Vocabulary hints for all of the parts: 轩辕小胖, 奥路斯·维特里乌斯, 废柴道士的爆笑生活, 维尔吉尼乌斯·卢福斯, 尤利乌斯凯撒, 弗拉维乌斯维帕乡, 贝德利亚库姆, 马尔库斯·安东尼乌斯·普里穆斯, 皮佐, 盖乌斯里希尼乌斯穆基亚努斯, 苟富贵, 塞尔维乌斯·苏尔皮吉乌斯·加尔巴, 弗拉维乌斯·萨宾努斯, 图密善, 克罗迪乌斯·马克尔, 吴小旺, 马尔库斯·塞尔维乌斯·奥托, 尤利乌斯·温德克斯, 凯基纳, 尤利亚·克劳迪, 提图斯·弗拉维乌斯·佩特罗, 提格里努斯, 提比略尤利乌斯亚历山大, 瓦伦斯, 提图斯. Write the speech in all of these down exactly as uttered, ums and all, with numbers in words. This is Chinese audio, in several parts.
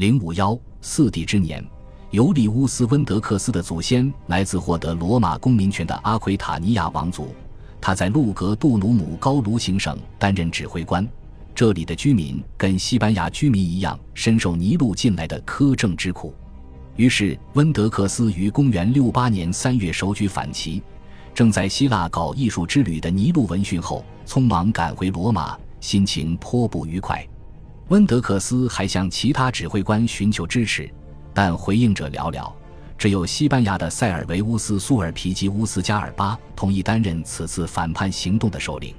零五一四帝之年，尤利乌斯·温德克斯的祖先来自获得罗马公民权的阿奎塔尼亚王族，他在路格杜努姆高卢行省担任指挥官。这里的居民跟西班牙居民一样，深受尼禄进来的苛政之苦。于是温德克斯于公元六八年三月首举反旗，正在希腊搞艺术之旅的尼禄闻讯后匆忙赶回罗马，心情颇不愉快。温德克斯还向其他指挥官寻求支持，但回应者寥寥，只有西班牙的塞尔维乌斯·苏尔皮吉乌斯·加尔巴同意担任此次反叛行动的首领。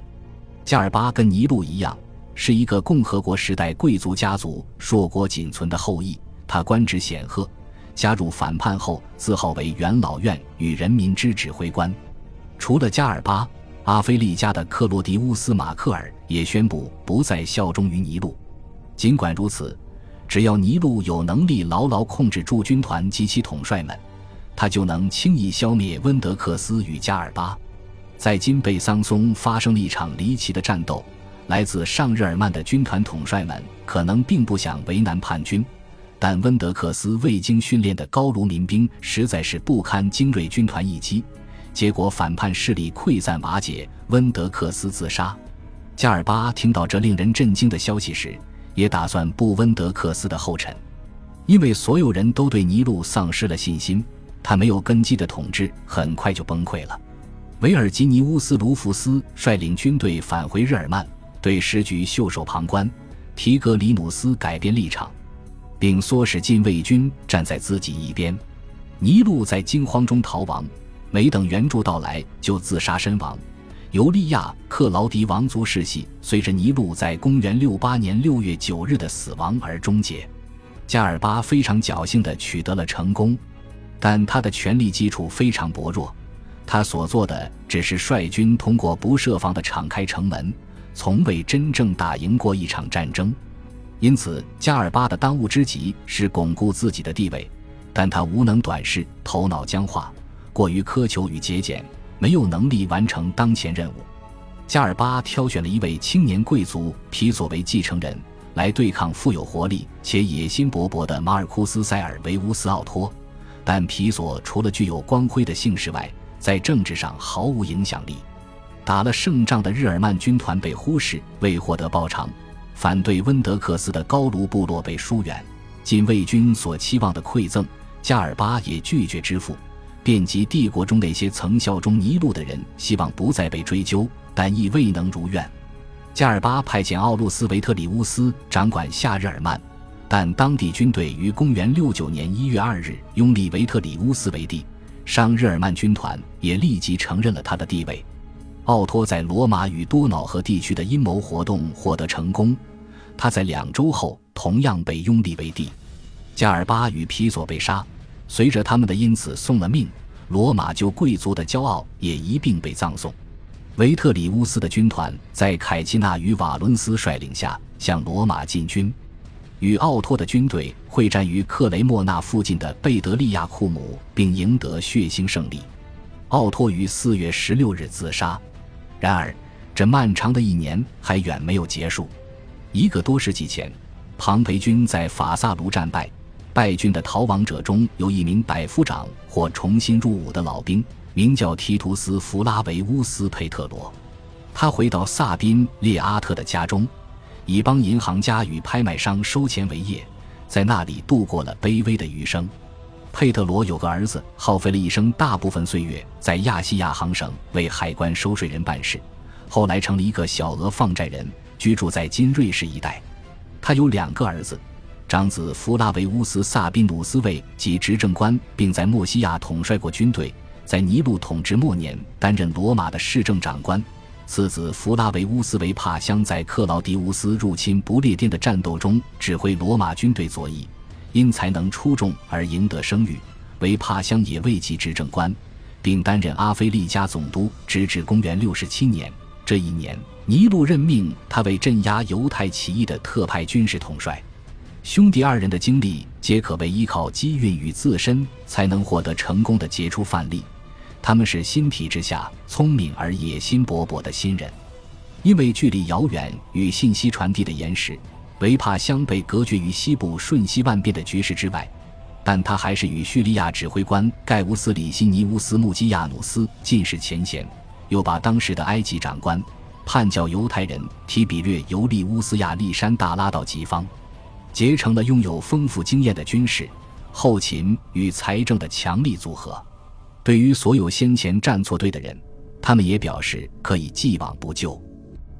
加尔巴跟尼禄一样，是一个共和国时代贵族家族硕果仅存的后裔，他官职显赫，加入反叛后自号为元老院与人民之指挥官。除了加尔巴，阿非利家的克罗迪乌斯·马克尔也宣布不再效忠于尼禄。尽管如此，只要尼禄有能力牢牢控制驻军团及其统帅们，他就能轻易消灭温德克斯与加尔巴。在金贝桑松发生了一场离奇的战斗，来自上日耳曼的军团统帅们可能并不想为难叛军，但温德克斯未经训练的高卢民兵实在是不堪精锐军团一击，结果反叛势力溃散瓦解，温德克斯自杀。加尔巴听到这令人震惊的消息时，也打算步温德克斯的后尘，因为所有人都对尼禄丧失了信心，他没有根基的统治很快就崩溃了。维尔吉尼乌斯·卢福斯率领军队返回日耳曼，对时局袖手旁观。提格里努斯改变立场，并唆使禁卫军站在自己一边。尼禄在惊慌中逃亡，没等援助到来就自杀身亡。尤利亚·克劳迪王族世系随着尼禄在公元六八年六月九日的死亡而终结。加尔巴非常侥幸地取得了成功，但他的权力基础非常薄弱，他所做的只是率军通过不设防的敞开城门，从未真正打赢过一场战争。因此加尔巴的当务之急是巩固自己的地位，但他无能短视，头脑僵化，过于苛求与节俭，没有能力完成当前任务。加尔巴挑选了一位青年贵族皮佐为继承人，来对抗富有活力且野心勃勃的马尔库斯·塞尔维乌斯·奥托，但皮佐除了具有光辉的姓氏外，在政治上毫无影响力。打了胜仗的日耳曼军团被忽视，未获得报偿，反对温德克斯的高卢部落被疏远，禁卫军所期望的馈赠，加尔巴也拒绝支付。遍及帝国中那些曾效忠尼禄的人希望不再被追究，但亦未能如愿。加尔巴派遣奥路斯·维特里乌斯掌管下日耳曼，但当地军队于公元六九年一月二日拥立维特里乌斯为帝，上日耳曼军团也立即承认了他的地位。奥托在罗马与多瑙河地区的阴谋活动获得成功，他在两周后同样被拥立为帝。加尔巴与皮佐被杀，随着他们的因此送了命，罗马旧贵族的骄傲也一并被葬送。维特里乌斯的军团在凯基纳与瓦伦斯率领下向罗马进军，与奥托的军队会战于克雷莫纳附近的贝德利亚库姆，并赢得血腥胜利。奥托于四月十六日自杀。然而这漫长的一年还远没有结束。一个多世纪前，庞培军在法萨卢战败，败军的逃亡者中有一名百夫长或重新入伍的老兵，名叫提图斯·弗拉维乌斯·佩特罗。他回到萨宾·列阿特的家中，以帮银行家与拍卖商收钱为业，在那里度过了卑微的余生。佩特罗有个儿子，耗费了一生大部分岁月在亚细亚航省为海关收税人办事，后来成了一个小额放债人，居住在今瑞士一带。他有两个儿子，长子弗拉维乌斯·萨宾努斯为及执政官，并在墨西亚统帅过军队，在尼禄统治末年担任罗马的市政长官。次子弗拉维乌斯维帕乡在克劳迪乌斯入侵不列颠的战斗中指挥罗马军队左翼，因才能出众而赢得声誉，维帕乡也位及执政官，并担任阿非利加总督，直至公元六十七年。这一年尼禄任命他为镇压犹太起义的特派军事统帅。兄弟二人的经历皆可为依靠机运与自身才能获得成功的杰出范例，他们是新体制下聪明而野心勃勃的新人。因为距离遥远与信息传递的延时，维帕乡被隔绝于西部瞬息万变的局势之外，但他还是与叙利亚指挥官盖乌斯里希尼乌斯穆基亚努斯尽是前嫌，又把当时的埃及长官叛教犹太人提比略尤利乌斯亚历山大拉到己方，结成了拥有丰富经验的军事、后勤与财政的强力组合。对于所有先前站错队的人，他们也表示可以既往不咎。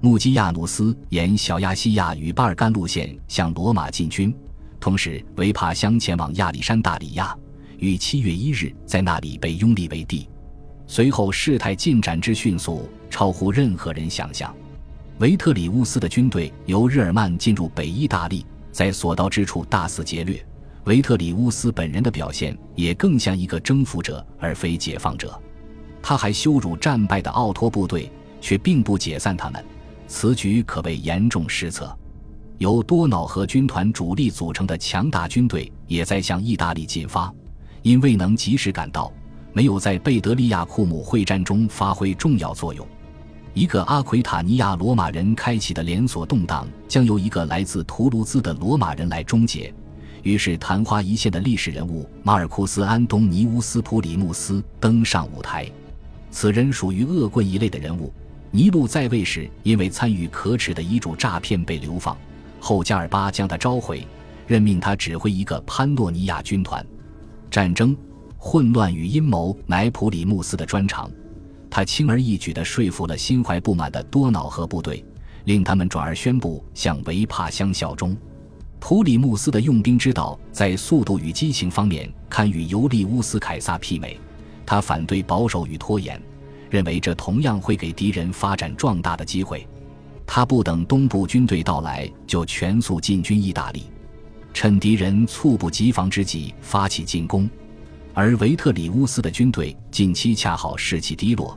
穆基亚努斯沿小亚细亚与巴尔干路线向罗马进军，同时维帕乡前往亚历山大里亚，于七月一日在那里被拥立为帝。随后事态进展之迅速超乎任何人想象，维特里乌斯的军队由日耳曼进入北意大利，在所到之处大肆劫掠。维特里乌斯本人的表现也更像一个征服者而非解放者，他还羞辱战败的奥托部队，却并不解散他们，此举可谓严重失策。由多瑙河军团主力组成的强大军队也在向意大利进发，因未能及时赶到，没有在贝德利亚库姆会战中发挥重要作用。一个阿奎塔尼亚罗马人开启的连锁动荡将由一个来自图卢兹的罗马人来终结，于是昙花一现的历史人物马尔库斯·安东尼乌斯·普里穆斯登上舞台。此人属于恶棍一类的人物，尼禄在位时因为参与可耻的遗嘱诈骗被流放，后加尔巴将他召回，任命他指挥一个潘诺尼亚军团。战争、混乱与阴谋乃普里穆斯的专长，他轻而易举地说服了心怀不满的多瑙河部队，令他们转而宣布向维帕乡效忠。普里穆斯的用兵之道在速度与激情方面堪与尤利乌斯凯撒媲美，他反对保守与拖延，认为这同样会给敌人发展壮大的机会。他不等东部军队到来就全速进军意大利，趁敌人猝不及防之际发起进攻。而维特里乌斯的军队近期恰好士气低落，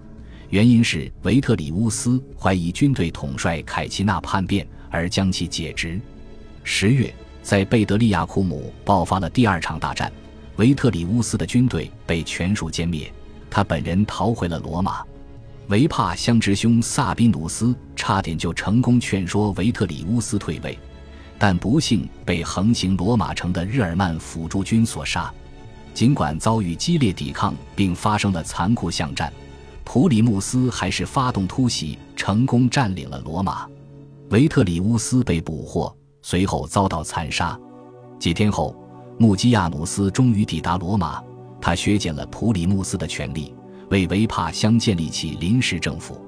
原因是维特里乌斯怀疑军队统帅凯奇纳叛变而将其解职。十月，在贝德利亚库姆爆发了第二场大战，维特里乌斯的军队被全数歼灭，他本人逃回了罗马。维帕乡之兄萨宾努斯差点就成功劝说维特里乌斯退位，但不幸被横行罗马城的日耳曼辅助军所杀。尽管遭遇激烈抵抗并发生了残酷巷战，普里穆斯还是发动突袭，成功占领了罗马。维特里乌斯被捕获，随后遭到残杀。几天后，穆基亚努斯终于抵达罗马，他削减了普里穆斯的权力，为维帕乡建立起临时政府。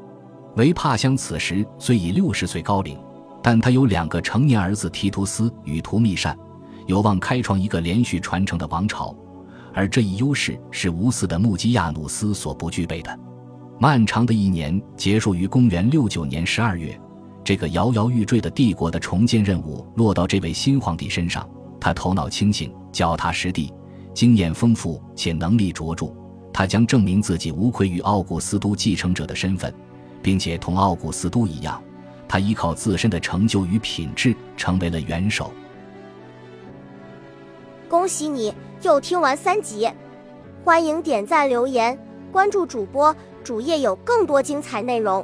维帕乡此时虽已六十岁高龄，但他有两个成年儿子提图斯与图密善，有望开创一个连续传承的王朝，而这一优势是无私的穆基亚努斯所不具备的。漫长的一年结束于公元六九年十二月，这个摇摇欲坠的帝国的重建任务落到这位新皇帝身上。他头脑清醒，脚踏实地，经验丰富且能力卓著，他将证明自己无愧于奥古斯都继承者的身份，并且同奥古斯都一样，他依靠自身的成就与品质成为了元首。恭喜你又听完三集，欢迎点赞留言关注主播，主页有更多精彩内容。